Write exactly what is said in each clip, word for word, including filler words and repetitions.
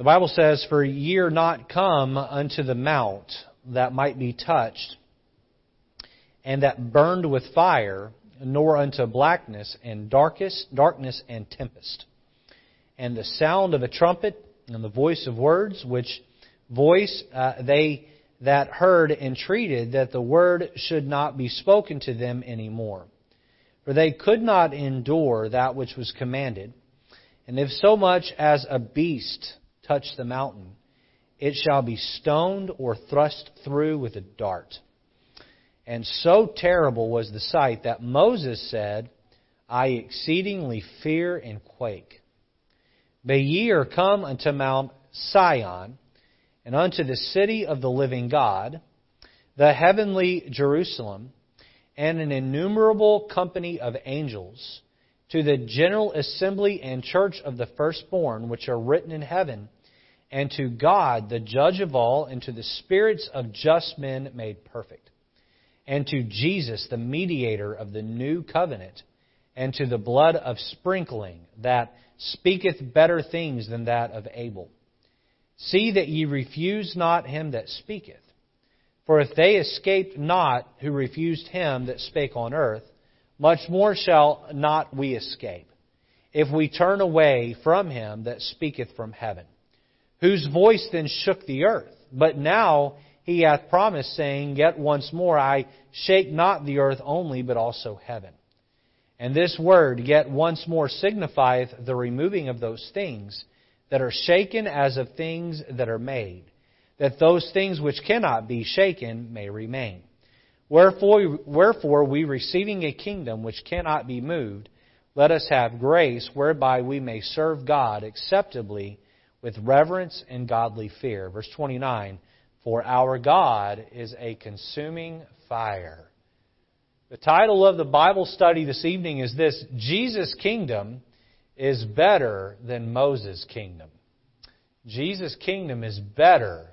The Bible says, "For ye are not come unto the mount that might be touched, and that burned with fire, nor unto blackness and darkness, darkness and tempest, and the sound of a trumpet, and the voice of words, which voice uh, they that heard entreated that the word should not be spoken to them any more. For they could not endure that which was commanded. And if so much as a beast touch the mountain, it shall be stoned or thrust through with a dart." And so terrible was the sight that Moses said, "I exceedingly fear and quake." But ye are come unto Mount Sion, and unto the city of the living God, the heavenly Jerusalem, and an innumerable company of angels, to the general assembly and church of the firstborn, which are written in heaven, and to God, the judge of all, and to the spirits of just men made perfect, and to Jesus, the mediator of the new covenant, and to the blood of sprinkling, that speaketh better things than that of Abel. See that ye refuse not him that speaketh. For if they escaped not who refused him that spake on earth, much more shall not we escape, if we turn away from him that speaketh from heaven, whose voice then shook the earth. But now he hath promised, saying, "Yet once more I shake not the earth only, but also heaven." And this word, "yet once more," signifieth the removing of those things that are shaken as of things that are made, that those things which cannot be shaken may remain. Wherefore, wherefore we, receiving a kingdom which cannot be moved, let us have grace whereby we may serve God acceptably with reverence and godly fear. Verse twenty-nine, "For our God is a consuming fire." The title of the Bible study this evening is this: Jesus' kingdom is better than Moses' kingdom. Jesus' kingdom is better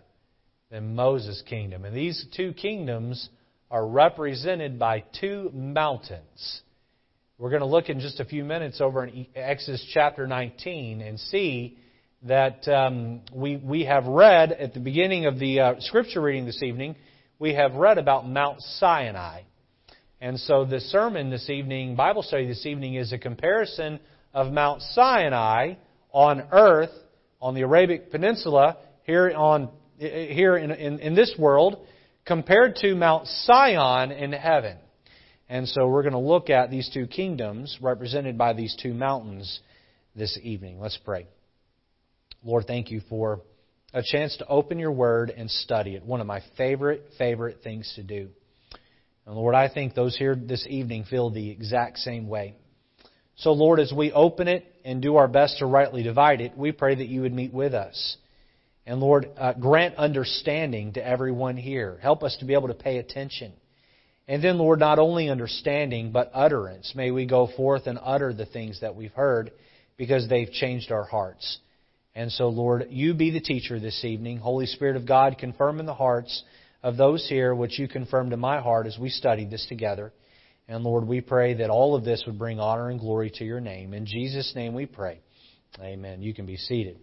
than Moses' kingdom. And these two kingdoms are represented by two mountains. We're going to look in just a few minutes over in Exodus chapter nineteen and see that um, we, we have read at the beginning of the uh, scripture reading this evening, we have read about Mount Sinai. And so the sermon this evening, Bible study this evening, is a comparison of Mount Sinai on earth, on the Arabic Peninsula, here on here in, in, in this world, compared to Mount Sion in heaven. And so we're going to look at these two kingdoms represented by these two mountains this evening. Let's pray. Lord, thank you for a chance to open your word and study it, one of my favorite, favorite things to do. And Lord, I think those here this evening feel the exact same way. So, Lord, as we open it and do our best to rightly divide it, we pray that you would meet with us. And, Lord, uh, grant understanding to everyone here. Help us to be able to pay attention. And then, Lord, not only understanding, but utterance. May we go forth and utter the things that we've heard, because they've changed our hearts. And so, Lord, you be the teacher this evening. Holy Spirit of God, confirm in the hearts of those here which you confirmed in my heart as we studied this together. And Lord, we pray that all of this would bring honor and glory to your name. In Jesus' name we pray. Amen. You can be seated.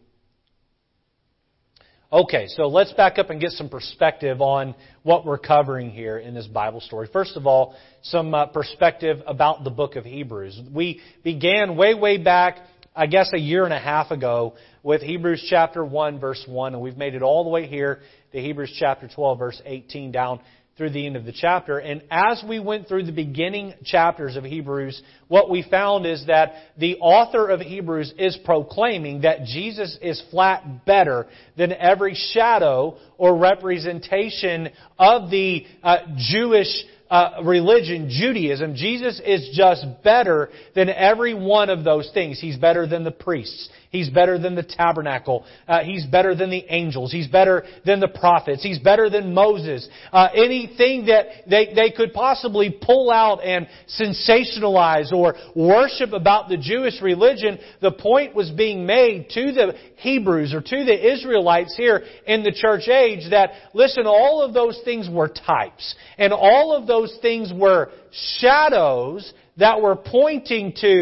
Okay, so let's back up and get some perspective on what we're covering here in this Bible story. First of all, some uh, perspective about the book of Hebrews. We began way, way back, I guess a year and a half ago, with Hebrews chapter one, verse one. And we've made it all the way here to Hebrews chapter twelve, verse eighteen down through the end of the chapter. And as we went through the beginning chapters of Hebrews, what we found is that the author of Hebrews is proclaiming that Jesus is flat better than every shadow or representation of the uh, Jewish Uh, religion, Judaism. Jesus is just better than every one of those things. He's better than the priests. He's better than the tabernacle. Uh, he's better than the angels. He's better than the prophets. He's better than Moses. Uh, anything that they, they could possibly pull out and sensationalize or worship about the Jewish religion, the point was being made to the Hebrews or to the Israelites here in the church age that, listen, all of those things were types. And all of those Those things were shadows that were pointing to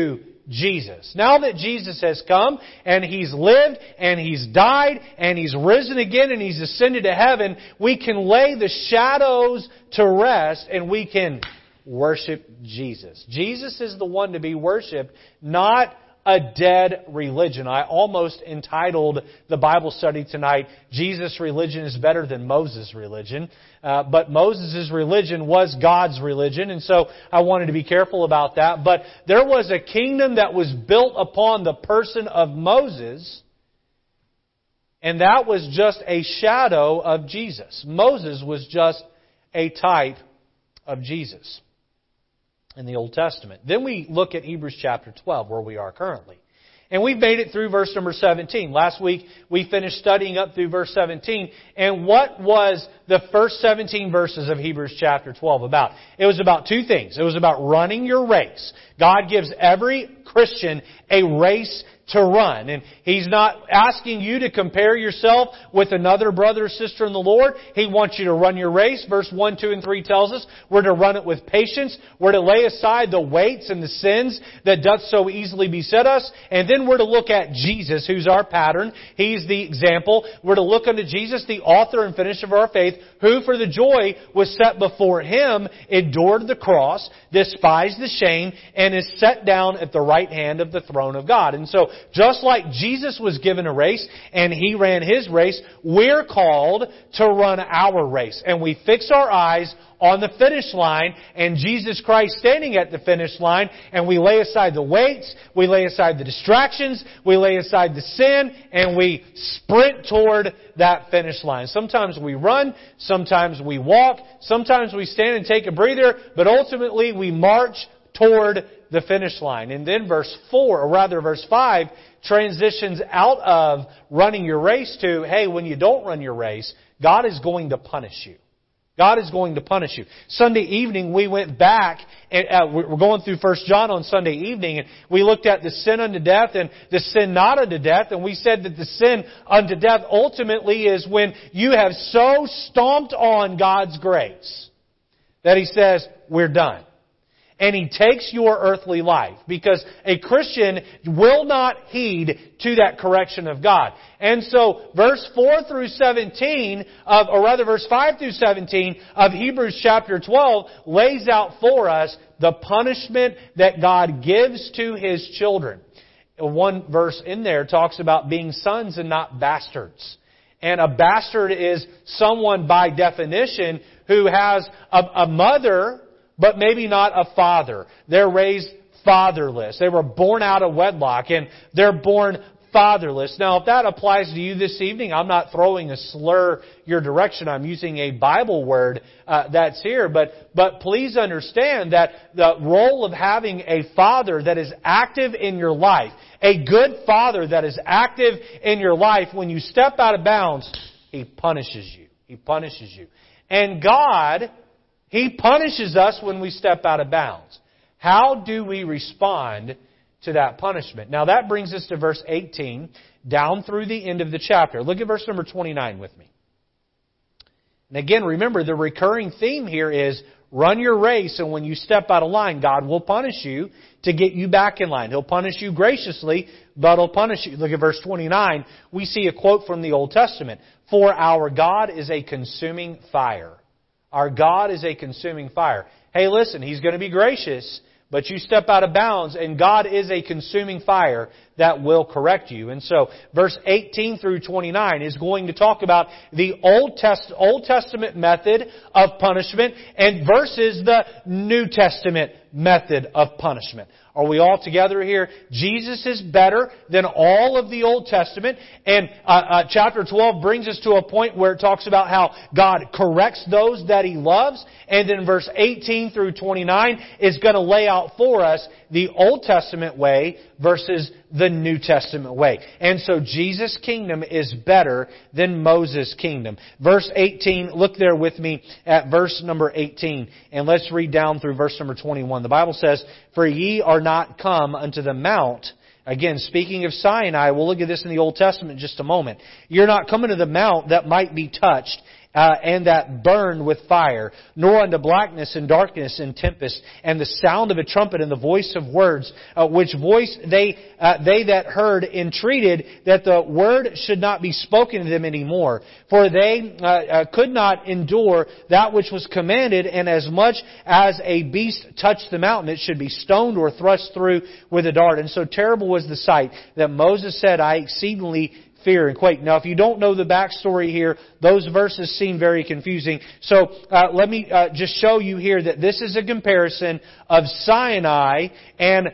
Jesus. Now that Jesus has come, and He's lived, and He's died, and He's risen again, and He's ascended to heaven, we can lay the shadows to rest, and we can worship Jesus. Jesus is the one to be worshipped, not a dead religion. I almost entitled the Bible study tonight, Jesus' religion is better than Moses' religion. Uh, but Moses' religion was God's religion, and so I wanted to be careful about that. But there was a kingdom that was built upon the person of Moses, and that was just a shadow of Jesus. Moses was just a type of Jesus in the Old Testament. Then we look at Hebrews chapter twelve, where we are currently. And we've made it through verse number seventeen. Last week, we finished studying up through verse seventeen. And what was the first seventeen verses of Hebrews chapter twelve about? It was about two things. It was about running your race. God gives every Christian a race to run. And He's not asking you to compare yourself with another brother or sister in the Lord. He wants you to run your race. Verse one, two, and three tells us we're to run it with patience. We're to lay aside the weights and the sins that doth so easily beset us. And then we're to look at Jesus, who's our pattern. He's the example. We're to look unto Jesus, the author and finisher of our faith, who for the joy was set before Him, endured the cross, despised the shame, and is set down at the right hand of the throne of God. And so, just like Jesus was given a race and He ran His race, we're called to run our race. And we fix our eyes on the finish line and Jesus Christ standing at the finish line, and we lay aside the weights, we lay aside the distractions, we lay aside the sin, and we sprint toward that finish line. Sometimes we run, sometimes we walk, sometimes we stand and take a breather, but ultimately we march toward the finish line. And then verse four, or rather verse five, transitions out of running your race to, hey, when you don't run your race, God is going to punish you. God is going to punish you. Sunday evening we went back, and uh, we're going through First John on Sunday evening, and we looked at the sin unto death and the sin not unto death, and we said that the sin unto death ultimately is when you have so stomped on God's grace that He says, we're done. And He takes your earthly life, because a Christian will not heed to that correction of God. And so verse four through seventeen of, or rather verse five through seventeen of Hebrews chapter twelve lays out for us the punishment that God gives to His children. One verse in there talks about being sons and not bastards. And a bastard is someone by definition who has a, a mother, but maybe not a father. They're raised fatherless. They were born out of wedlock, and they're born fatherless. Now, if that applies to you this evening, I'm not throwing a slur your direction. I'm using a Bible word uh, that's here. But, but please understand that the role of having a father that is active in your life, a good father that is active in your life, when you step out of bounds, He punishes you. He punishes you. And God, He punishes us when we step out of bounds. How do we respond to that punishment? Now that brings us to verse eighteen, down through the end of the chapter. Look at verse number twenty-nine with me. And again, remember, the recurring theme here is run your race, and when you step out of line, God will punish you to get you back in line. He'll punish you graciously, but He'll punish you. Look at verse twenty-nine. We see a quote from the Old Testament. For our God is a consuming fire. Our God is a consuming fire. Hey, listen, He's going to be gracious, but you step out of bounds, and God is a consuming fire that will correct you. And so, verse eighteen through twenty-nine is going to talk about the Old Test, Old Testament method of punishment and versus the New Testament method of punishment. Are we all together here? Jesus is better than all of the Old Testament. And uh, uh, chapter twelve brings us to a point where it talks about how God corrects those that He loves. And then verse eighteen through twenty-nine is going to lay out for us the Old Testament way versus the New Testament way. And so Jesus' kingdom is better than Moses' kingdom. Verse eighteen, look there with me at verse number eighteen. And let's read down through verse number twenty-one. The Bible says, For ye are not come unto the mount. Again, speaking of Sinai, we'll look at this in the Old Testament in just a moment. You're not coming to the mount that might be touched, uh, and that burned with fire, nor unto blackness and darkness and tempest, and the sound of a trumpet and the voice of words, uh, which voice they uh, they that heard entreated that the word should not be spoken to them any more. For they uh, uh, could not endure that which was commanded, and as much as a beast touched the mountain, it should be stoned or thrust through with a dart. And so terrible was the sight that Moses said, I exceedingly fear and quake. Now, if you don't know the backstory here, those verses seem very confusing. So uh, let me uh, just show you here that this is a comparison of Sinai and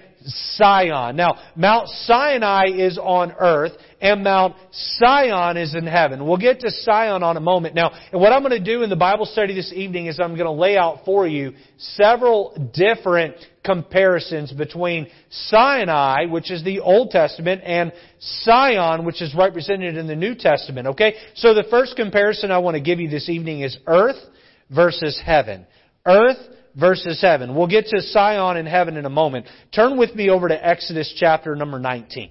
Sion. Now, Mount Sinai is on earth, and Mount Sion is in heaven. We'll get to Sion on a moment. Now, and what I'm going to do in the Bible study this evening is I'm going to lay out for you several different comparisons between Sinai, which is the Old Testament, and Sion, which is represented in the New Testament. Okay? So the first comparison I want to give you this evening is earth versus heaven. Earth versus heaven. We'll get to Sion and heaven in a moment. Turn with me over to Exodus chapter number nineteen.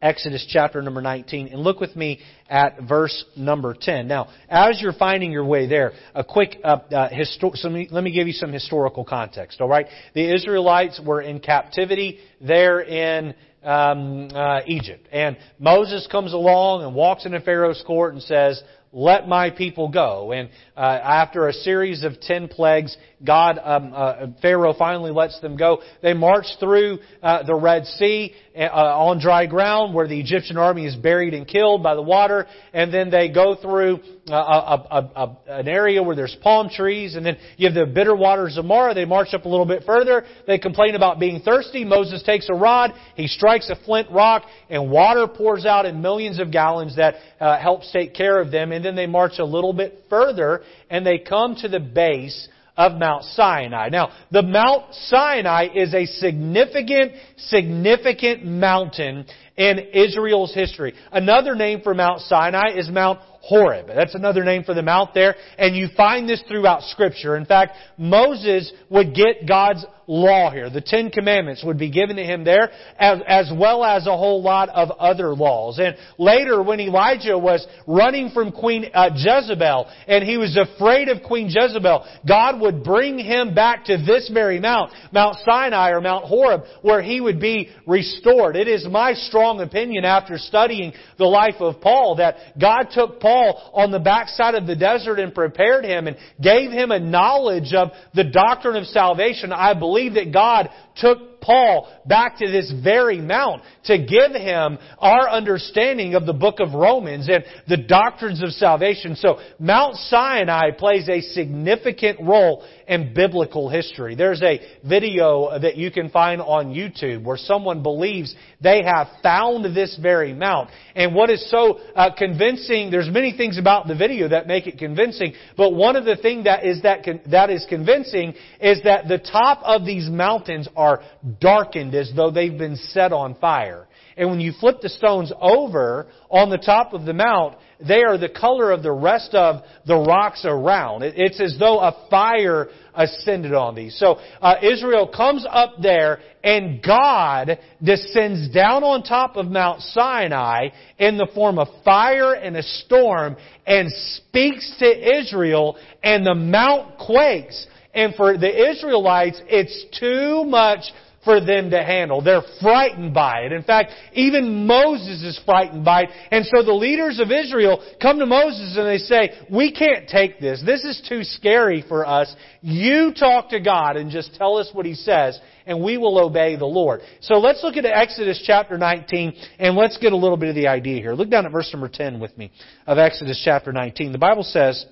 Exodus chapter number nineteen. And look with me at verse number ten. Now, as you're finding your way there, a quick, uh, uh, histo- so let me, let me give you some historical context, all right? The Israelites were in captivity there in um, uh, Egypt. And Moses comes along and walks into Pharaoh's court and says, let my people go. And uh, after a series of ten plagues, God, um, uh, Pharaoh finally lets them go. They march through uh, the Red Sea uh, on dry ground, where the Egyptian army is buried and killed by the water. And then they go through uh, a, a, a, an area where there's palm trees. And then you have the bitter waters of Marah. They march up a little bit further. They complain about being thirsty. Moses takes a rod. He strikes a flint rock, and water pours out in millions of gallons that uh, helps take care of them. And And then they march a little bit further, and they come to the base of Mount Sinai. Now, the Mount Sinai is a significant, significant mountain in Israel's history. Another name for Mount Sinai is Mount Horeb. That's another name for the mount there. And you find this throughout Scripture. In fact, Moses would get God's law here. The Ten Commandments would be given to him there, as, as well as a whole lot of other laws. And later, when Elijah was running from Queen uh, Jezebel, and he was afraid of Queen Jezebel, God would bring him back to this very mount, Mount Sinai or Mount Horeb, where he would be restored. It is my strong opinion, after studying the life of Paul, that God took Paul Paul on the backside of the desert and prepared him and gave him a knowledge of the doctrine of salvation. I believe that God took Paul back to this very mount to give him our understanding of the book of Romans and the doctrines of salvation. So Mount Sinai plays a significant role in biblical history. There's a video that you can find on YouTube where someone believes they have found this very mount. And what is so uh, convincing, there's many things about the video that make it convincing, but one of the things that is that con- that is convincing is that the top of these mountains are darkened as though they've been set on fire. And when you flip the stones over on the top of the mount, they are the color of the rest of the rocks around. It's as though a fire ascended on these. So uh, Israel comes up there, and God descends down on top of Mount Sinai in the form of fire and a storm and speaks to Israel, and the mount quakes. And for the Israelites, it's too much for them to handle. They're frightened by it. In fact, even Moses is frightened by it. And so the leaders of Israel come to Moses and they say, we can't take this. This is too scary for us. You talk to God and just tell us what He says, and we will obey the Lord. So let's look at Exodus chapter nineteen, and let's get a little bit of the idea here. Look down at verse number ten with me of Exodus chapter nineteen. The Bible says,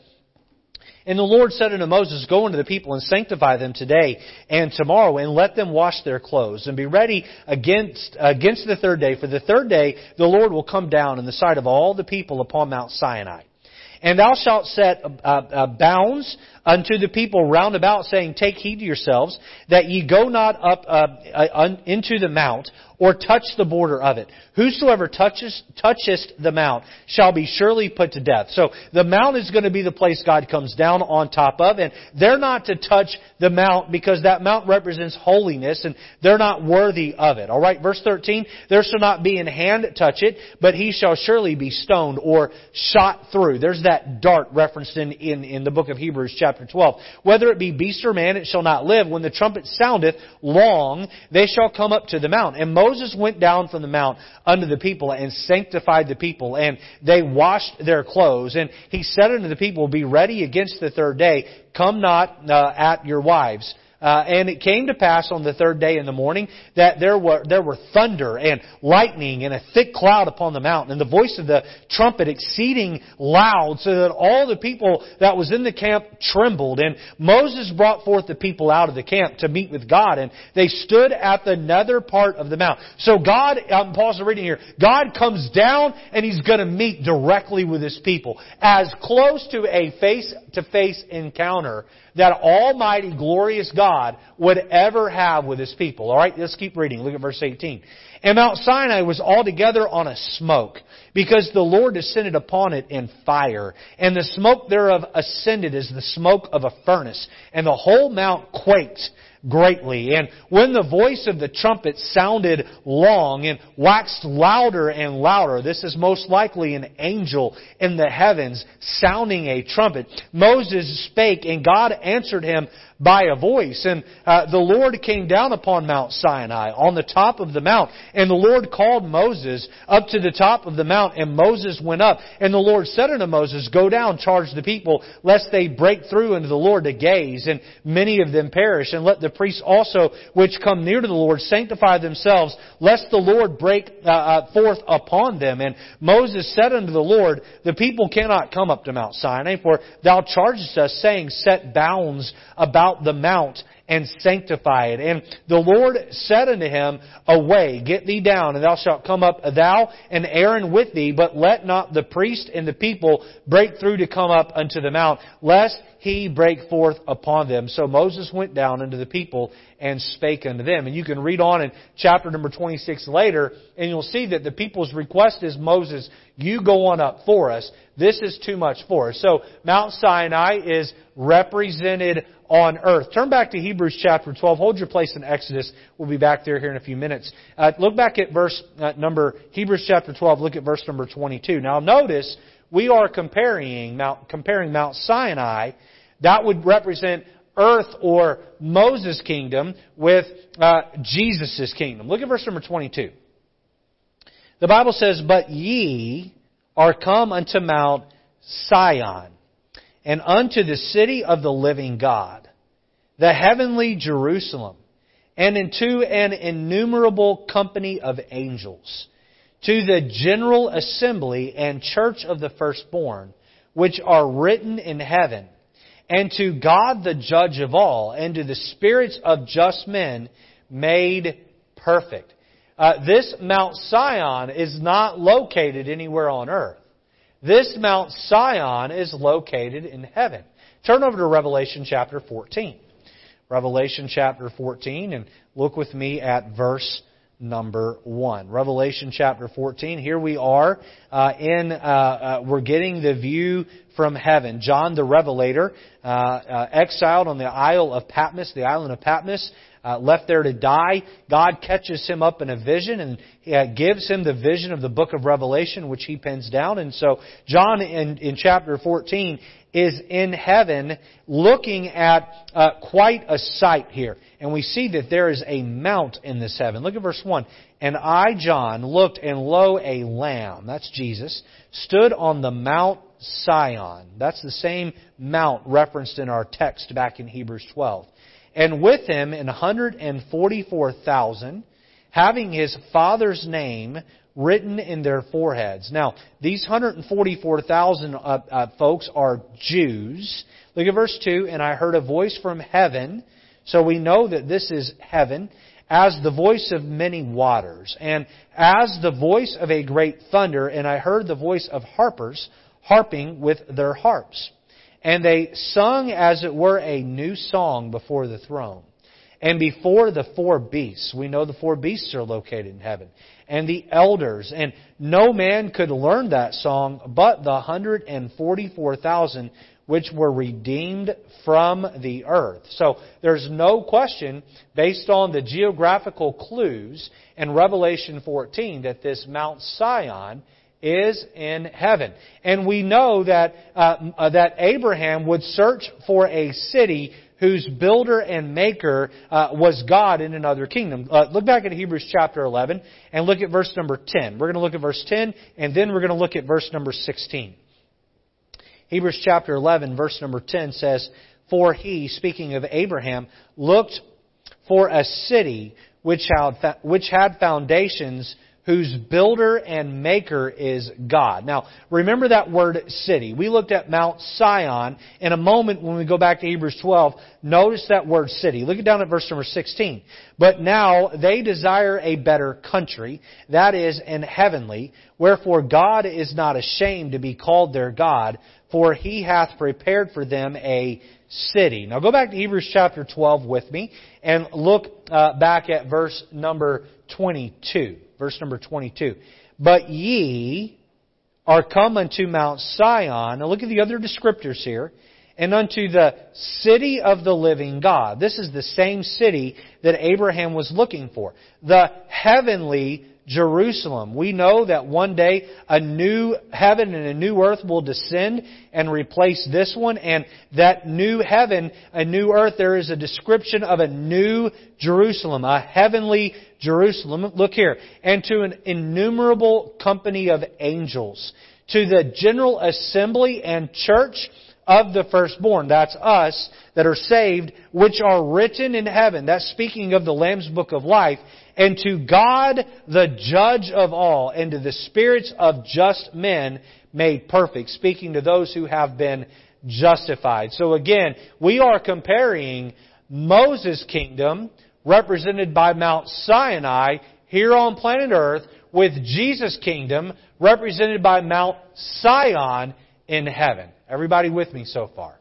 and the Lord said unto Moses, go unto the people and sanctify them today and tomorrow, and let them wash their clothes, and be ready against, against the third day. For the third day the Lord will come down in the sight of all the people upon Mount Sinai. And thou shalt set uh, uh, bounds unto the people round about, saying, take heed to yourselves, that ye go not up uh, uh, un, into the mount, or touch the border of it. Whosoever touches, touchest the mount shall be surely put to death. So the mount is going to be the place God comes down on top of. And they're not to touch the mount because that mount represents holiness and they're not worthy of it. All right, verse thirteen, there shall not be in hand touch it, but he shall surely be stoned or shot through. There's that dart referenced in, in, in the book of Hebrews chapter twelve. Whether it be beast or man, it shall not live. When the trumpet soundeth long, they shall come up to the mount. And Moses went down from the mount unto the people and sanctified the people, and they washed their clothes. And he said unto the people, be ready against the third day. Come not uh, at your wives. Uh, and it came to pass on the third day in the morning that there were there were thunder and lightning and a thick cloud upon the mountain, and the voice of the trumpet exceeding loud, so that all the people that was in the camp trembled. And Moses brought forth the people out of the camp to meet with God, and they stood at the nether part of the mount. So God, um, pause the reading here. God comes down and He's going to meet directly with His people, as close to a face-to-face encounter that Almighty, glorious God would ever have with His people. All right, let's keep reading. Look at verse eighteen. And Mount Sinai was altogether on a smoke, because the Lord descended upon it in fire. And the smoke thereof ascended as the smoke of a furnace. And the whole mount quaked greatly. And when the voice of the trumpet sounded long and waxed louder and louder, this is most likely an angel in the heavens sounding a trumpet. Moses spake, and God answered him by a voice. And uh, the Lord came down upon Mount Sinai, on the top of the mount. And the Lord called Moses up to the top of the mount, and Moses went up. And the Lord said unto Moses, go down, charge the people, lest they break through unto the Lord to gaze, and many of them perish. And let the priests also, which come near to the Lord, sanctify themselves, lest the Lord break uh, forth upon them. And Moses said unto the Lord, the people cannot come up to Mount Sinai, for thou chargest us, saying, set bounds about the mount and sanctify it. And the Lord said unto him, away, get thee down, and thou shalt come up, thou and Aaron with thee, but let not the priest and the people break through to come up unto the mount, lest He break forth upon them. So Moses went down unto the people and spake unto them. And you can read on in chapter number twenty-six later, and you'll see that the people's request is, Moses, you go on up for us. This is too much for us. So Mount Sinai is represented on earth. Turn back to Hebrews chapter twelve. Hold your place in Exodus. We'll be back there here in a few minutes. Uh, look back at verse uh, number, Hebrews chapter twelve. Look at verse number twenty-two. Now notice, we are comparing Mount, comparing Mount Sinai, that would represent earth or Moses' kingdom, with uh, Jesus' kingdom. Look at verse number twenty-two. The Bible says, but ye are come unto Mount Sion, and unto the city of the living God, the heavenly Jerusalem, and into an innumerable company of angels, to the general assembly and church of the firstborn, which are written in heaven, and to God the judge of all, and to the spirits of just men made perfect. Uh, this Mount Sion is not located anywhere on earth. This Mount Sion is located in heaven. Turn over to Revelation chapter fourteen. Revelation chapter fourteen, and look with me at verse number one. Revelation chapter fourteen. Here we are uh, in, uh, uh, we're getting the view from heaven. John the Revelator, uh, uh, exiled on the Isle of Patmos, the island of Patmos, uh, left there to die. God catches him up in a vision and uh, gives him the vision of the book of Revelation, which he pens down. And so John in, in chapter fourteen is in heaven looking at uh, quite a sight here. And we see that there is a mount in this heaven. Look at verse one. And I, John, looked, and lo, a lamb, that's Jesus, stood on the Mount Sion. That's the same mount referenced in our text back in Hebrews twelve. And with him an hundred and forty-four thousand, having his Father's name written in their foreheads. Now, these one hundred forty-four thousand uh, uh, folks are Jews. Look at verse two. And I heard a voice from heaven, so we know that this is heaven, as the voice of many waters, and as the voice of a great thunder. And I heard the voice of harpers harping with their harps. And they sung as it were a new song before the throne, and before the four beasts. We know the four beasts are located in heaven. And the elders. And no man could learn that song but the one hundred forty-four thousand which were redeemed from the earth. So there's no question, based on the geographical clues in Revelation fourteen, that this Mount Sion is in heaven. And we know that uh, that Abraham would search for a city whose builder and maker uh, was God in another kingdom. Uh, look back at Hebrews chapter eleven and look at verse number ten. We're going to look at verse ten and then we're going to look at verse number sixteen. Hebrews chapter eleven, verse number ten says, "For he," speaking of Abraham, "looked for a city which had, which had foundations, whose builder and maker is God." Now, remember that word city. We looked at Mount Sion. In a moment, when we go back to Hebrews twelve, notice that word city. Look down at verse number sixteen. "But now they desire a better country, that is, an heavenly. Wherefore God is not ashamed to be called their God, for He hath prepared for them a city." Now go back to Hebrews chapter twelve with me and look uh, back at verse number twenty-two. Verse number twenty-two. "But ye are come unto Mount Sion." Now look at the other descriptors here. "And unto the city of the living God." This is the same city that Abraham was looking for. The heavenly Jerusalem. We know that one day a new heaven and a new earth will descend and replace this one. And that new heaven, a new earth, there is a description of a new Jerusalem, a heavenly Jerusalem. Look here. "And to an innumerable company of angels, to the general assembly and church of the firstborn," that's us that are saved, "which are written in heaven," that's speaking of the Lamb's Book of Life, "and to God the Judge of all, and to the spirits of just men made perfect," speaking to those who have been justified. So again, we are comparing Moses' kingdom, represented by Mount Sinai, here on planet Earth, with Jesus' kingdom, represented by Mount Sion in heaven. Everybody with me so far?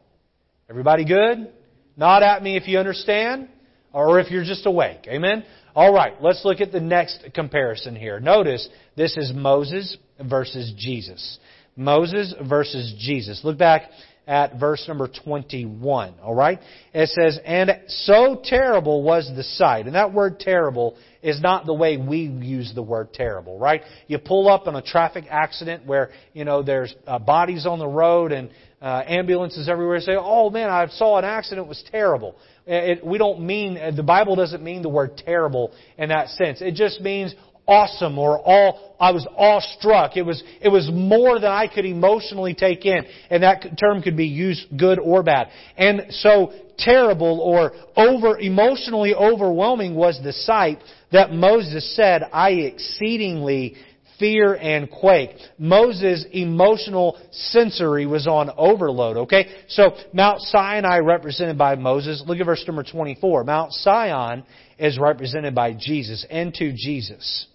Everybody good? Nod at me if you understand, or if you're just awake. Amen? All right, let's look at the next comparison here. Notice, this is Moses versus Jesus. Moses versus Jesus. Look back at verse number twenty-one, all right? It says, "And so terrible was the sight." And that word terrible is not the way we use the word terrible, right? You pull up on a traffic accident where, you know, there's uh, bodies on the road and uh, ambulances everywhere. Say, "Oh man, I saw an accident, it was terrible." It, we don't mean, the Bible doesn't mean the word terrible in that sense. It just means awesome, or all, I was awestruck. It was, it was more than I could emotionally take in. And that term could be used good or bad. "And so terrible," or over, emotionally overwhelming, "was the sight that Moses said, I exceedingly fear and quake." Moses' emotional sensory was on overload, okay? So, Mount Sinai represented by Moses. Look at verse number twenty-four. Mount Sion is represented by Jesus. "And to Jesus,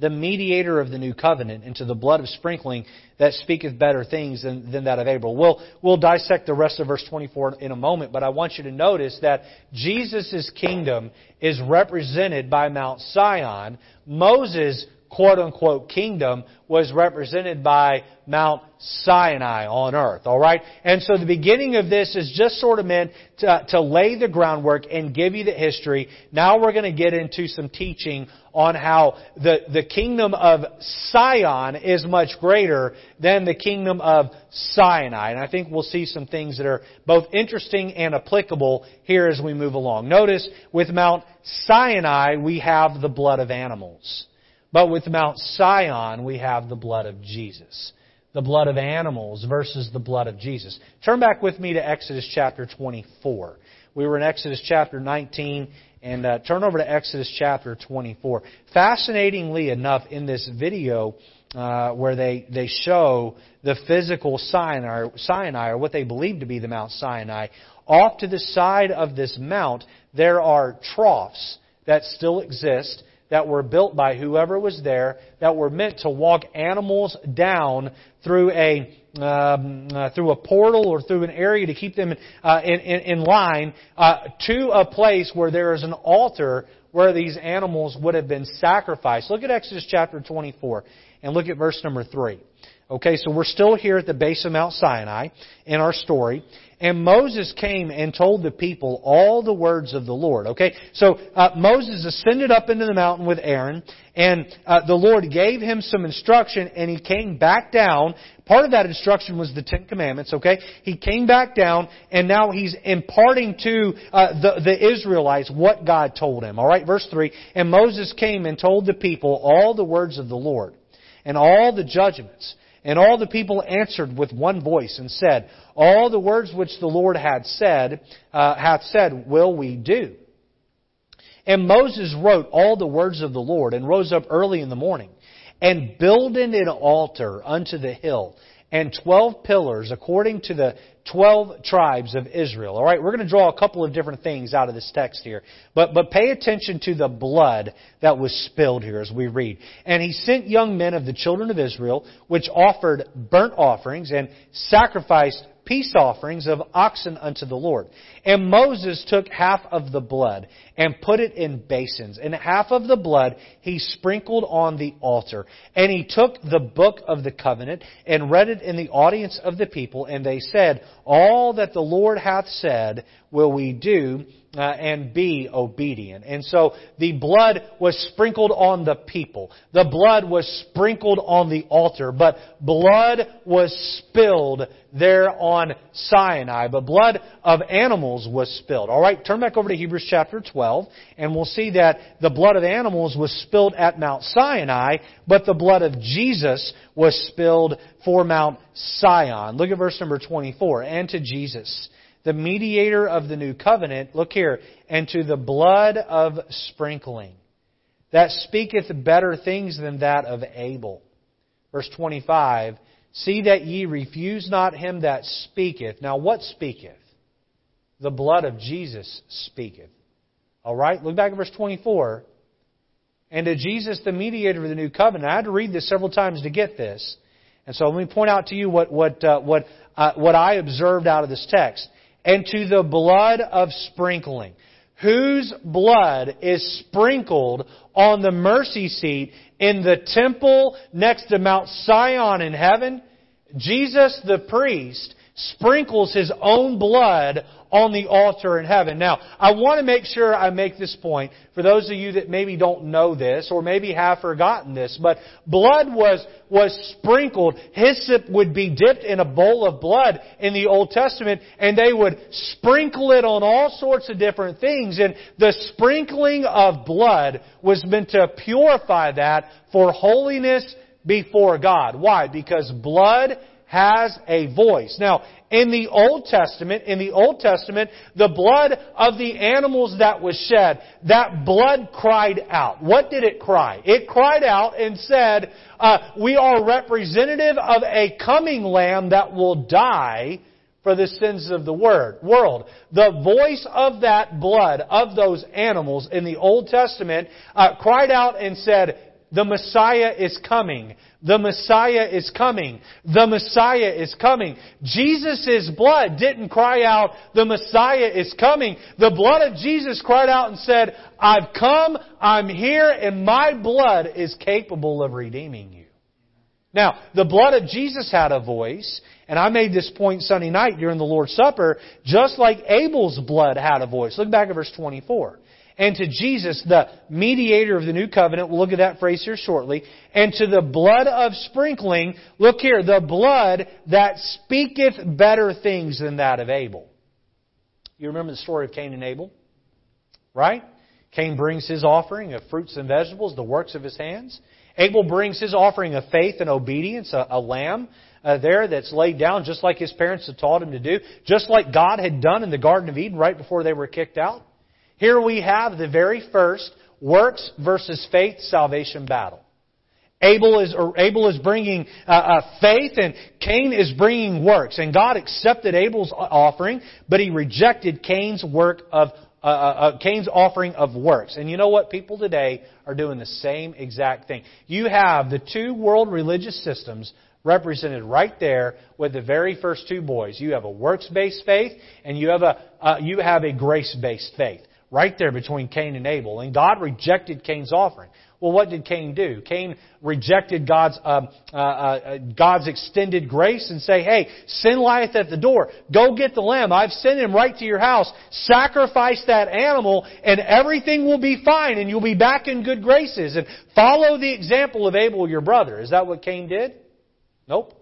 the mediator of the new covenant, and to the blood of sprinkling that speaketh better things than, than that of Abel." We'll, we'll dissect the rest of verse twenty-four in a moment, but I want you to notice that Jesus' kingdom is represented by Mount Sion. Moses' quote-unquote kingdom was represented by Mount Sinai on earth, all right? And so the beginning of this is just sort of meant to, to lay the groundwork and give you the history. Now we're going to get into some teaching on how the, the kingdom of Sion is much greater than the kingdom of Sinai. And I think we'll see some things that are both interesting and applicable here as we move along. Notice, with Mount Sinai, we have the blood of animals. But with Mount Sion, we have the blood of Jesus. The blood of animals versus the blood of Jesus. Turn back with me to Exodus chapter twenty-four. We were in Exodus chapter nineteen, and uh, turn over to Exodus chapter twenty-four. Fascinatingly enough, in this video uh, where they, they show the physical Sinai, Sinai, or what they believe to be the Mount Sinai, off to the side of this mount, there are troughs that still exist that were built by whoever was there that were meant to walk animals down through a um, uh, through a portal or through an area to keep them uh, in, in, in line uh, to a place where there is an altar where these animals would have been sacrificed. Look at Exodus chapter twenty-four and look at verse number three. Okay, so we're still here at the base of Mount Sinai in our story. And Moses came and told the people all the words of the Lord. Okay, so uh, Moses ascended up into the mountain with Aaron, and uh, the Lord gave him some instruction, and he came back down. Part of that instruction was the Ten Commandments. Okay, he came back down, and now he's imparting to uh, the the Israelites what God told him. All right, verse three. And Moses came and told the people all the words of the Lord, and all the judgments. And all the people answered with one voice and said, all the words which the Lord had said, uh, hath said, will we do. And Moses wrote all the words of the Lord and rose up early in the morning and builded an altar unto the hill and twelve pillars according to the twelve tribes of Israel. All right, we're going to draw a couple of different things out of this text here. But but pay attention to the blood that was spilled here as we read. And he sent young men of the children of Israel, which offered burnt offerings and sacrificed peace offerings of oxen unto the Lord. And Moses took half of the blood and put it in basins, and half of the blood he sprinkled on the altar. And he took the book of the covenant and read it in the audience of the people, and they said, all that the Lord hath said will we do, uh, and be obedient. And so the blood was sprinkled on the people. The blood was sprinkled on the altar, but blood was spilled there on Sinai. But blood of animals was spilled. All right, turn back over to Hebrews chapter twelve, and we'll see that the blood of animals was spilled at Mount Sinai, but the blood of Jesus was spilled for Mount Sion. Look at verse number twenty-four. And to Jesus, the mediator of the new covenant, look here, and to the blood of sprinkling, that speaketh better things than that of Abel. Verse twenty-five, see that ye refuse not him that speaketh. Now what speaketh? The blood of Jesus speaketh. All right, look back at verse twenty-four. And to Jesus, the mediator of the new covenant. I had to read this several times to get this. And so let me point out to you what what uh, what uh, what I observed out of this text. And to the blood of sprinkling, whose blood is sprinkled on the mercy seat in the temple next to Mount Sion in heaven, Jesus the priest sprinkles His own blood on the altar in heaven. Now, I want to make sure I make this point for those of you that maybe don't know this or maybe have forgotten this, but blood was was sprinkled. Hyssop would be dipped in a bowl of blood in the Old Testament, and they would sprinkle it on all sorts of different things. And the sprinkling of blood was meant to purify that for holiness before God. Why? Because blood has a voice. Now, in the Old Testament, in the Old Testament, the blood of the animals that was shed, that blood cried out. What did it cry? It cried out and said, uh, we are representative of a coming lamb that will die for the sins of the world. The voice of that blood of those animals in the Old Testament uh, cried out and said, the Messiah is coming. The Messiah is coming. The Messiah is coming. Jesus' blood didn't cry out, the Messiah is coming. The blood of Jesus cried out and said, I've come, I'm here, and my blood is capable of redeeming you. Now, the blood of Jesus had a voice, and I made this point Sunday night during the Lord's Supper, just like Abel's blood had a voice. Look back at verse twenty-four. And to Jesus, the mediator of the new covenant, we'll look at that phrase here shortly, and to the blood of sprinkling, look here, the blood that speaketh better things than that of Abel. You remember the story of Cain and Abel? Right? Cain brings his offering of fruits and vegetables, the works of his hands. Abel brings his offering of faith and obedience, a, a lamb uh, there that's laid down just like his parents had taught him to do, just like God had done in the Garden of Eden right before they were kicked out. Here we have the very first works versus faith salvation battle. Abel is Abel is bringing uh, uh, faith, and Cain is bringing works. And God accepted Abel's offering, but He rejected Cain's work of uh, uh, Cain's offering of works. And you know what? People today are doing the same exact thing. You have the two world religious systems represented right there with the very first two boys. You have a works-based faith, and you have a uh, you have a grace-based faith right there between Cain and Abel. And God rejected Cain's offering. Well, what did Cain do? Cain rejected God's um, uh, uh, God's extended grace and say, "Hey, sin lieth at the door. Go get the lamb. I've sent him right to your house. Sacrifice that animal, and everything will be fine, and you'll be back in good graces. And follow the example of Abel, your brother." Is that what Cain did? Nope.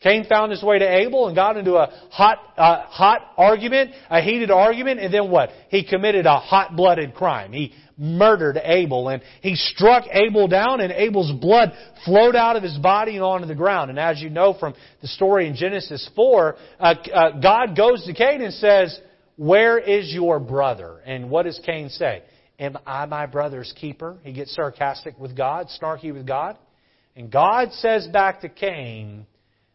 Cain found his way to Abel and got into a hot, uh, hot argument, a heated argument, and then what? He committed a hot-blooded crime. He murdered Abel, and he struck Abel down, and Abel's blood flowed out of his body and onto the ground. And as you know from the story in Genesis four, uh, uh, God goes to Cain and says, "Where is your brother?" And what does Cain say? "Am I my brother's keeper?" He gets sarcastic with God, snarky with God. And God says back to Cain,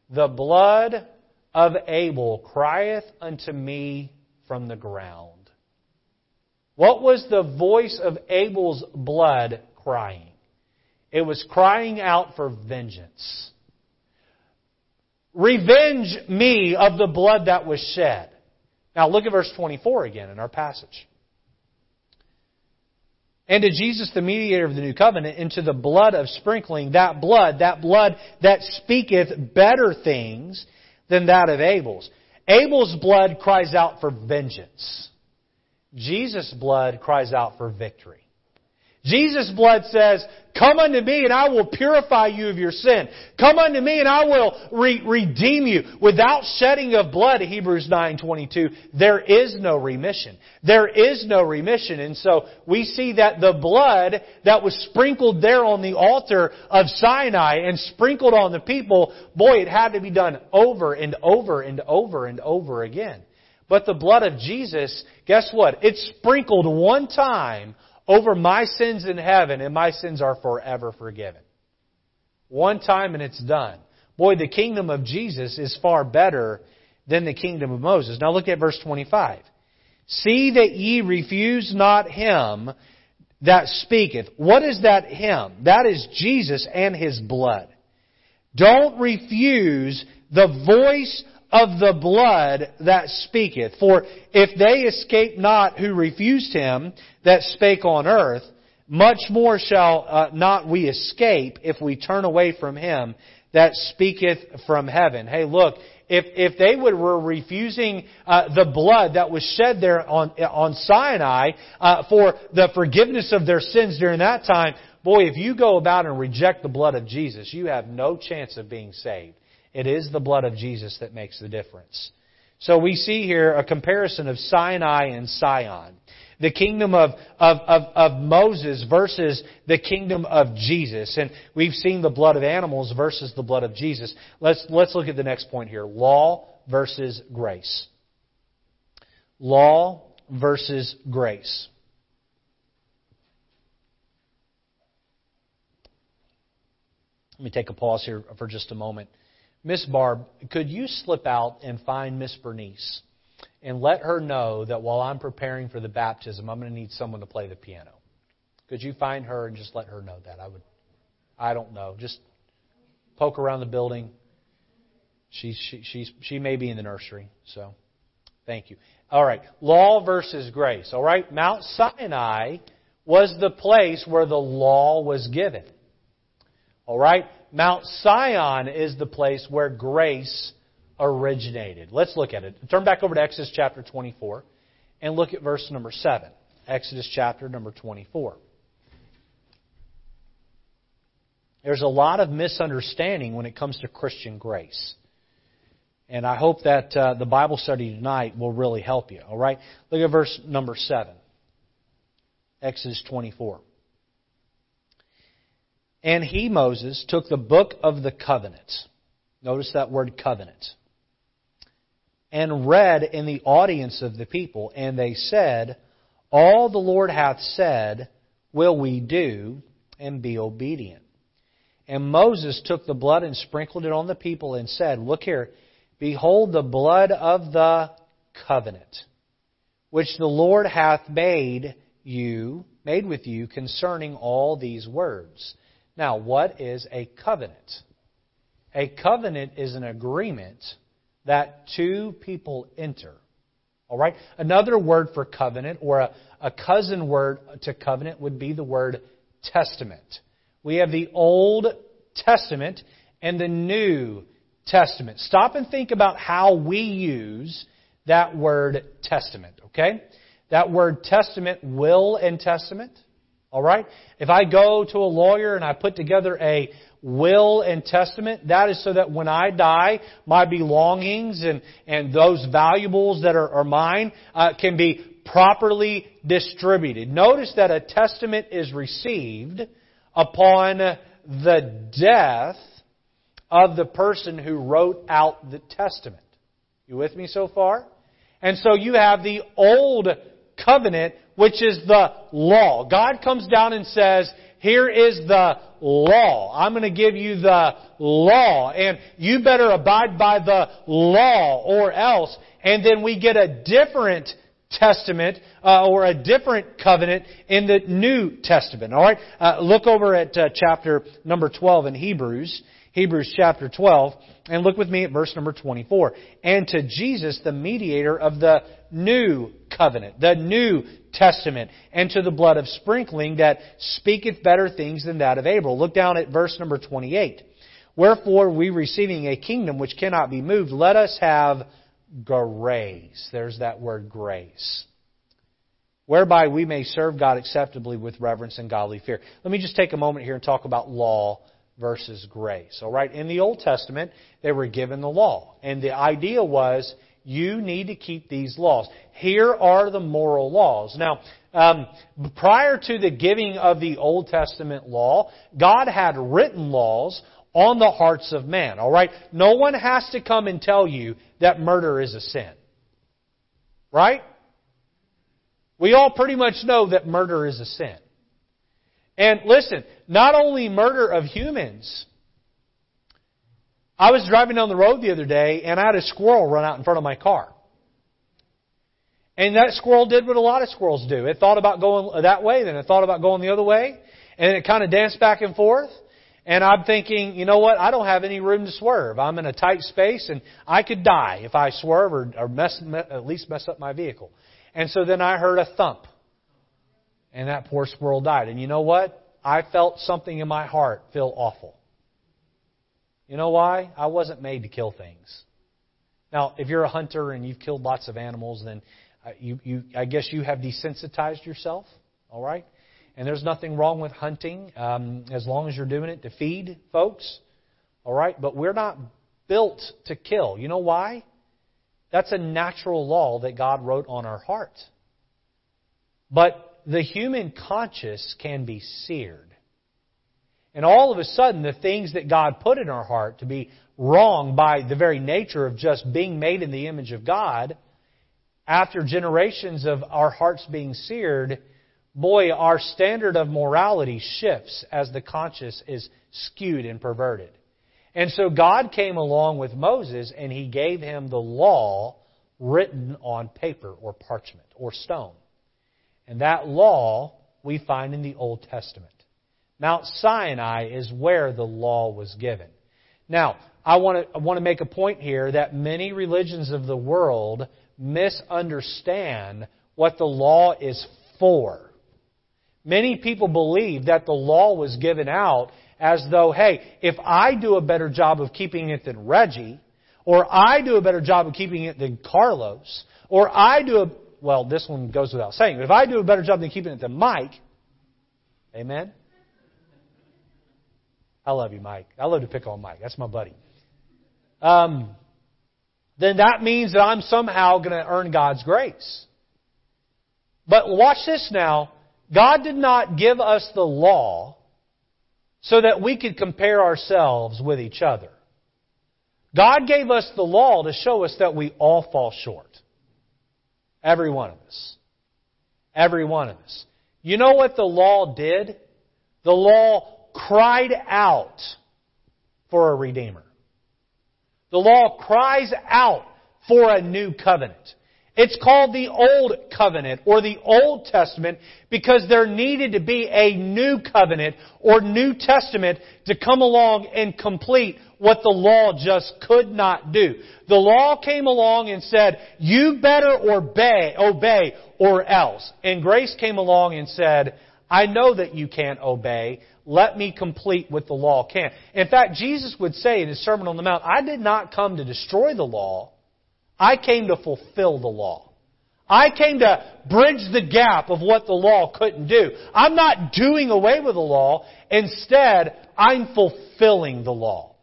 "The blood of Abel crieth unto me from the ground." What was the voice of Abel's blood crying? It was crying out for vengeance. "Revenge me of the blood that was shed." Now look at verse twenty-four again in our passage. "And to Jesus, the mediator of the new covenant, into the blood of sprinkling, that blood, that blood that speaketh better things than that of Abel's." Abel's blood cries out for vengeance. Jesus' blood cries out for victory. Jesus' blood says, "Come unto me and I will purify you of your sin. Come unto me and I will re- redeem you." Without shedding of blood, Hebrews nine twenty-two, there is no remission. There is no remission. And so we see that the blood that was sprinkled there on the altar of Sinai and sprinkled on the people, boy, it had to be done over and over and over and over again. But the blood of Jesus, guess what? It's sprinkled one time over my sins in heaven, and my sins are forever forgiven. One time and it's done. Boy, the kingdom of Jesus is far better than the kingdom of Moses. Now look at verse twenty-five. "See that ye refuse not him that speaketh." What is that him? That is Jesus and His blood. "Don't refuse the voice of the blood that speaketh. For if they escape not who refused him that spake on earth, much more shall uh, not we escape if we turn away from him that speaketh from heaven." Hey, look, if if they would, were refusing uh, the blood that was shed there on, on Sinai uh, for the forgiveness of their sins during that time, boy, if you go about and reject the blood of Jesus, you have no chance of being saved. It is the blood of Jesus that makes the difference. So we see here a comparison of Sinai and Sion. The kingdom of, of, of, of Moses versus the kingdom of Jesus. And we've seen the blood of animals versus the blood of Jesus. Let's, let's look at the next point here. Law versus grace. Law versus grace. Let me take a pause here for just a moment. Miss Barb, could you slip out and find Miss Bernice and let her know that while I'm preparing for the baptism, I'm going to need someone to play the piano? Could you find her and just let her know that? I would, I don't know. Just poke around the building. She she she's, she may be in the nursery. So, thank you. All right, law versus grace. All right, Mount Sinai was the place where the law was given. All right. Mount Sion is the place where grace originated. Let's look at it. Turn back over to Exodus chapter twenty-four and look at verse number seven. Exodus chapter number twenty-four. There's a lot of misunderstanding when it comes to Christian grace. And I hope that uh, the Bible study tonight will really help you. All right? Look at verse number seven. Exodus twenty-four. "And he," Moses, "took the book of the covenant." Notice that word covenant. "And read in the audience of the people. And they said, All the Lord hath said, will we do, and be obedient. And Moses took the blood and sprinkled it on the people and said," look here, "Behold the blood of the covenant, which the Lord hath made you, made with you concerning all these words. Now, what is a covenant? A covenant is an agreement that two people enter. All right? Another word for covenant, or a, a cousin word to covenant, would be the word testament. We have the Old Testament and the New Testament. Stop and think about how we use that word testament, okay? That word testament, will and testament, all right? If I go to a lawyer and I put together a will and testament, that is so that when I die, my belongings and, and those valuables that are, are mine uh, can be properly distributed. Notice that a testament is received upon the death of the person who wrote out the testament. You with me so far? And so you have the Old Covenant, which is the law. God comes down and says, here is the law. I'm going to give you the law. And you better abide by the law or else. And then we get a different Testament uh, or a different covenant in the New Testament. All right, uh, look over at uh, chapter number twelve in Hebrews, Hebrews chapter twelve, and look with me at verse number twenty-four. And to Jesus, the mediator of the new covenant, the New Testament, and to the blood of sprinkling that speaketh better things than that of Abel. Look down at verse number twenty-eight. Wherefore, we receiving a kingdom which cannot be moved, let us have grace. There's that word grace. Whereby we may serve God acceptably with reverence and godly fear. Let me just take a moment here and talk about law versus grace. All right, in the Old Testament, they were given the law. And the idea was, you need to keep these laws. Here are the moral laws. Now, um, prior to the giving of the Old Testament law, God had written laws on the hearts of man, all right? No one has to come and tell you that murder is a sin. Right? We all pretty much know that murder is a sin. And listen, not only murder of humans. I was driving down the road the other day and I had a squirrel run out in front of my car. And that squirrel did what a lot of squirrels do. It thought about going that way, then it thought about going the other way, and it kind of danced back and forth. And I'm thinking, you know what? I don't have any room to swerve. I'm in a tight space, and I could die if I swerve or, or mess, at least mess up my vehicle. And so then I heard a thump, and that poor squirrel died. And you know what? I felt something in my heart feel awful. You know why? I wasn't made to kill things. Now, if you're a hunter and you've killed lots of animals, then you, you, I guess you have desensitized yourself, all right? And there's nothing wrong with hunting um, as long as you're doing it to feed folks. All right? But we're not built to kill. You know why? That's a natural law that God wrote on our heart. But the human conscience can be seared. And all of a sudden, the things that God put in our heart to be wrong by the very nature of just being made in the image of God, after generations of our hearts being seared, boy, our standard of morality shifts as the conscience is skewed and perverted. And so God came along with Moses and He gave him the law written on paper or parchment or stone. And that law we find in the Old Testament. Mount Sinai is where the law was given. Now, I want to, I want to make a point here that many religions of the world misunderstand what the law is for. Many people believe that the law was given out as though, hey, if I do a better job of keeping it than Reggie, or I do a better job of keeping it than Carlos, or I do a, well, this one goes without saying, but if I do a better job than keeping it than Mike, amen? I love you, Mike. I love to pick on Mike. That's my buddy. Um, then that means that I'm somehow going to earn God's grace. But watch this now. God did not give us the law so that we could compare ourselves with each other. God gave us the law to show us that we all fall short. Every one of us. Every one of us. You know what the law did? The law cried out for a Redeemer. The law cries out for a new covenant. It's called the Old Covenant or the Old Testament because there needed to be a new covenant or New Testament to come along and complete what the law just could not do. The law came along and said, you better obey, obey or else. And grace came along and said, I know that you can't obey. Let me complete what the law can. In fact, Jesus would say in His Sermon on the Mount, I did not come to destroy the law. I came to fulfill the law. I came to bridge the gap of what the law couldn't do. I'm not doing away with the law. Instead, I'm fulfilling the law.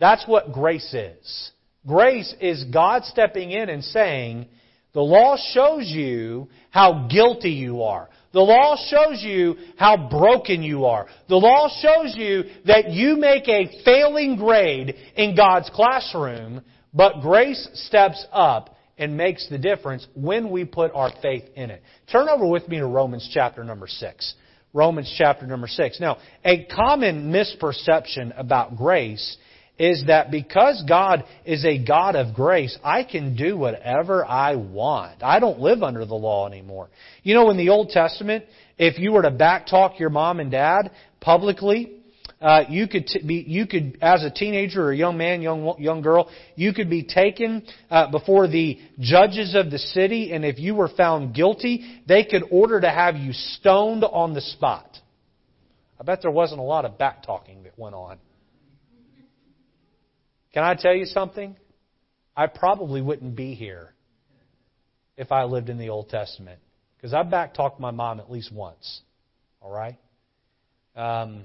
That's what grace is. Grace is God stepping in and saying, the law shows you how guilty you are. The law shows you how broken you are. The law shows you that you make a failing grade in God's classroom, but grace steps up and makes the difference when we put our faith in it. Turn over with me to Romans chapter number six. Romans chapter number six. Now, a common misperception about grace is that because God is a God of grace, I can do whatever I want. I don't live under the law anymore. You know, in the Old Testament, if you were to backtalk your mom and dad publicly, uh, you could t- be, you could, as a teenager or a young man, young young girl, you could be taken uh, before the judges of the city, and if you were found guilty, they could order to have you stoned on the spot. I bet there wasn't a lot of backtalking that went on. Can I tell you something? I probably wouldn't be here if I lived in the Old Testament, because I backtalked my mom at least once. All right? Um,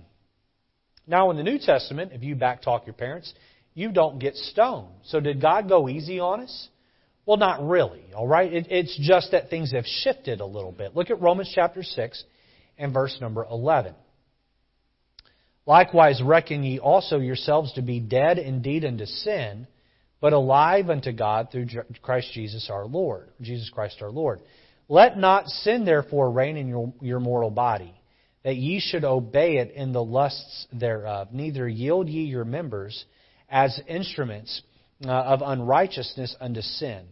now, in the New Testament, if you backtalk your parents, you don't get stoned. So did God go easy on us? Well, not really. All right? It, it's just that things have shifted a little bit. Look at Romans chapter six and verse number eleven. Likewise reckon ye also yourselves to be dead indeed unto sin, but alive unto God through Christ Jesus our Lord. Jesus Christ our Lord. Let not sin therefore reign in your, your mortal body, that ye should obey it in the lusts thereof. Neither yield ye your members as instruments of unrighteousness unto sin,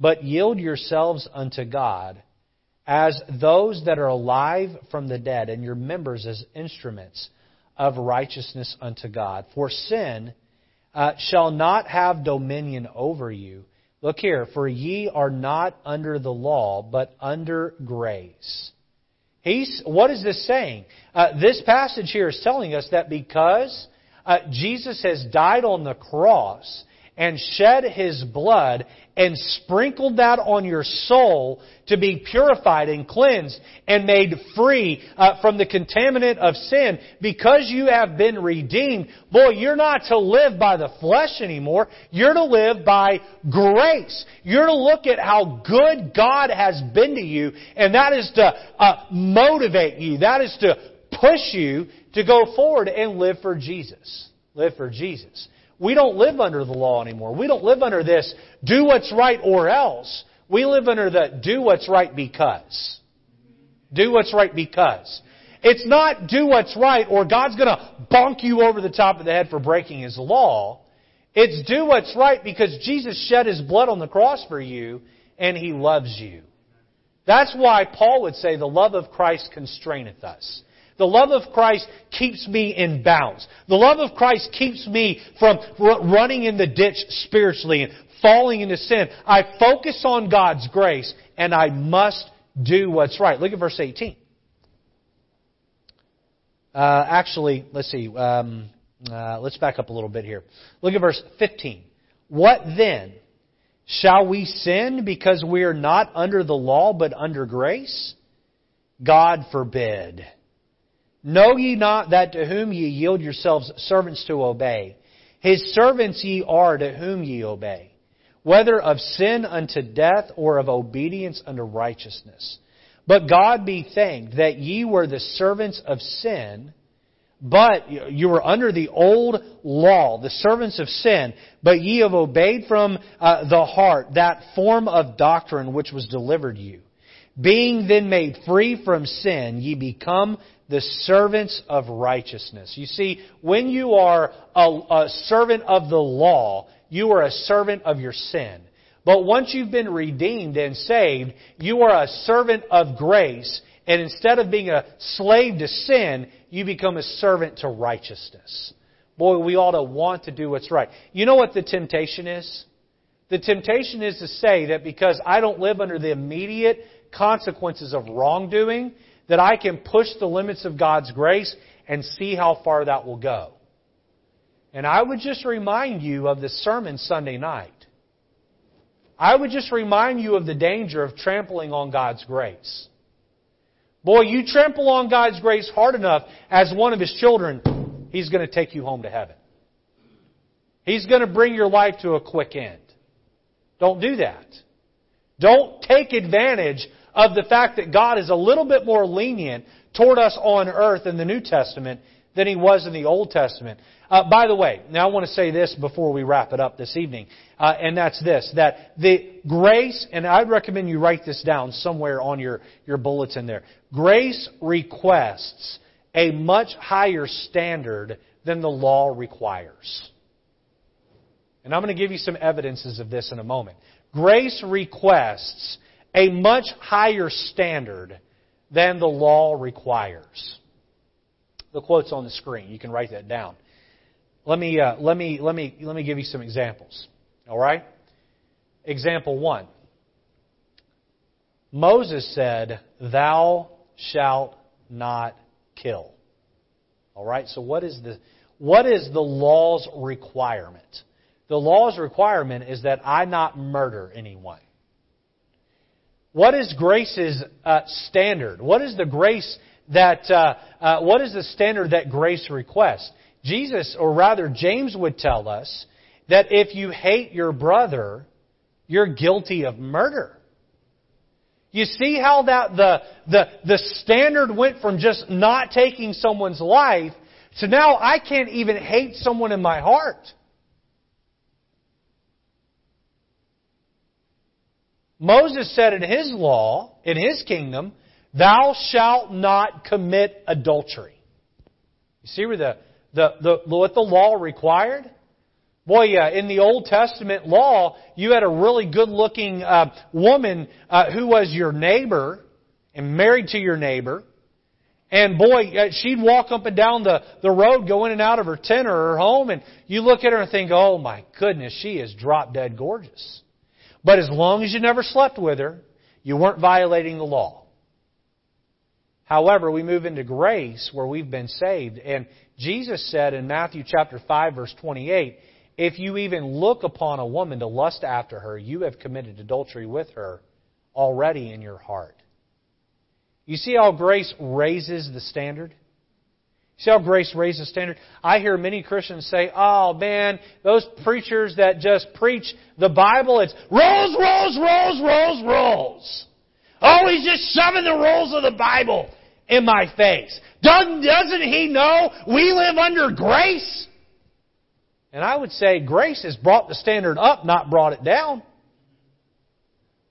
but yield yourselves unto God as those that are alive from the dead, and your members as instruments of righteousness unto God. For sin uh, shall not have dominion over you. Look here, for ye are not under the law, but under grace. He's, what is this saying? Uh, this passage here is telling us that because uh, Jesus has died on the cross and shed His blood and sprinkled that on your soul to be purified and cleansed and made free uh, from the contaminant of sin, because you have been redeemed, boy, you're not to live by the flesh anymore. You're to live by grace. You're to look at how good God has been to you, and that is to uh, motivate you. That is to push you to go forward and live for Jesus. Live for Jesus. We don't live under the law anymore. We don't live under this, do what's right or else. We live under the do what's right because. Do what's right because. It's not do what's right or God's going to bonk you over the top of the head for breaking His law. It's do what's right because Jesus shed His blood on the cross for you and He loves you. That's why Paul would say the love of Christ constraineth us. The love of Christ keeps me in bounds. The love of Christ keeps me from running in the ditch spiritually and falling into sin. I focus on God's grace, and I must do what's right. Look at verse eighteen. Uh, actually, let's see. Um, uh, let's back up a little bit here. Look at verse fifteen. What then? Shall we sin because we are not under the law but under grace? God forbid. Know ye not that to whom ye yield yourselves servants to obey, His servants ye are to whom ye obey, whether of sin unto death or of obedience unto righteousness. But God be thanked that ye were the servants of sin, but you were under the old law, the servants of sin, but ye have obeyed from uh, the heart that form of doctrine which was delivered you. Being then made free from sin, ye become the servants of righteousness. You see, when you are a, a servant of the law, you are a servant of your sin. But once you've been redeemed and saved, you are a servant of grace. And instead of being a slave to sin, you become a servant to righteousness. Boy, we ought to want to do what's right. You know what the temptation is? The temptation is to say that because I don't live under the immediate consequences of wrongdoing, that I can push the limits of God's grace and see how far that will go. And I would just remind you of the sermon Sunday night. I would just remind you of the danger of trampling on God's grace. Boy, you trample on God's grace hard enough as one of His children, He's going to take you home to heaven. He's going to bring your life to a quick end. Don't do that. Don't take advantage of the fact that God is a little bit more lenient toward us on earth in the New Testament than He was in the Old Testament. Uh, by the way, now I want to say this before we wrap it up this evening, uh, and that's this, that the grace, and I'd recommend you write this down somewhere on your, your bulletin there, grace requests a much higher standard than the law requires. And I'm going to give you some evidences of this in a moment. Grace requests a much higher standard than the law requires. The quote's on the screen. You can write that down. Let me uh, let me let me let me give you some examples. All right? Example one. Moses said, "Thou shalt not kill." All right? So what is the what is the law's requirement? The law's requirement is that I not murder anyone. What is grace's uh, standard? What is the grace that uh, uh, what is the standard that grace requests? Jesus, or rather James, would tell us that if you hate your brother, you're guilty of murder. You see how that the the the standard went from just not taking someone's life to now I can't even hate someone in my heart. Moses said in his law, in his kingdom, thou shalt not commit adultery. You see where the, the, the, what the law required? Boy, yeah, in the Old Testament law, you had a really good-looking uh, woman uh, who was your neighbor and married to your neighbor. And boy, she'd walk up and down the, the road, go in and out of her tent or her home, and you look at her and think, oh my goodness, she is drop-dead gorgeous. But as long as you never slept with her, you weren't violating the law. However, we move into grace where we've been saved. And Jesus said in Matthew chapter five, verse twenty-eight, if you even look upon a woman to lust after her, you have committed adultery with her already in your heart. You see how grace raises the standard? See how grace raises the standard? I hear many Christians say, oh man, those preachers that just preach the Bible, it's rules, rules, rules, rules, rules. Oh, he's just shoving the rules of the Bible in my face. Doesn't, doesn't he know we live under grace? And I would say grace has brought the standard up, not brought it down.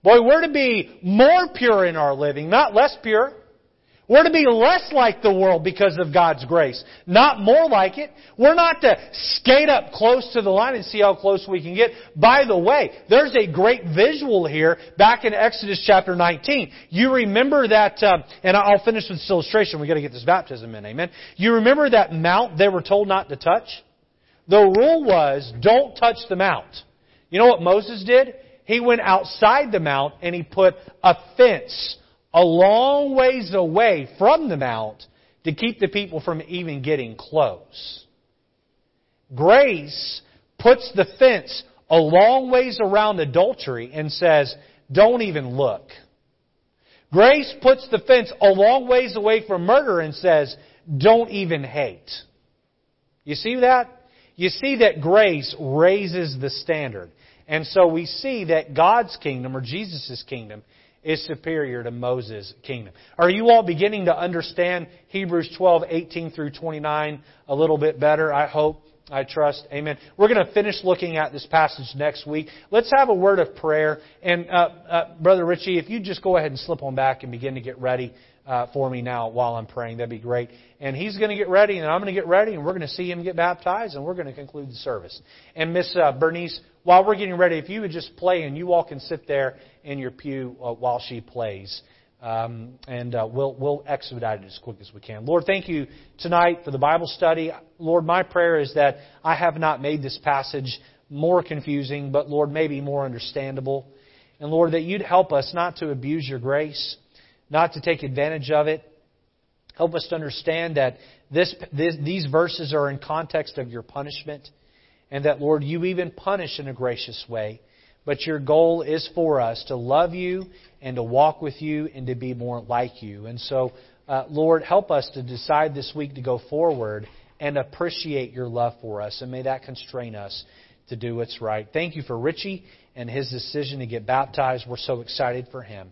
Boy, we're to be more pure in our living, not less pure. We're to be less like the world because of God's grace, not more like it. We're not to skate up close to the line and see how close we can get. By the way, there's a great visual here back in Exodus chapter nineteen. You remember that, uh, and I'll finish with this illustration. We've got to get this baptism in, amen. You remember that mount they were told not to touch? The rule was, don't touch the mount. You know what Moses did? He went outside the mount and he put a fence a long ways away from the mount to keep the people from even getting close. Grace puts the fence a long ways around adultery and says, don't even look. Grace puts the fence a long ways away from murder and says, don't even hate. You see that? You see that grace raises the standard. And so we see that God's kingdom, or Jesus' kingdom, is superior to Moses' kingdom. Are you all beginning to understand Hebrews twelve, eighteen through twenty-nine a little bit better? I hope, I trust. Amen. We're going to finish looking at this passage next week. Let's have a word of prayer. And uh, uh, Brother Richie, if you just go ahead and slip on back and begin to get ready uh, for me now while I'm praying. That'd be great. And he's going to get ready, and I'm going to get ready, and we're going to see him get baptized, and we're going to conclude the service. And Miss uh, Bernice, while we're getting ready, if you would just play, and you all can sit there in your pew uh, while she plays. Um, and uh, we'll we'll expedite it as quick as we can. Lord, thank you tonight for the Bible study. Lord, my prayer is that I have not made this passage more confusing, but Lord, maybe more understandable. And Lord, that You'd help us not to abuse Your grace, not to take advantage of it. Help us to understand that this, this these verses are in context of Your punishment, and that, Lord, You even punish in a gracious way. But Your goal is for us to love You and to walk with You and to be more like You. And so, uh, Lord, help us to decide this week to go forward and appreciate Your love for us. And may that constrain us to do what's right. Thank You for Richie and his decision to get baptized. We're so excited for him.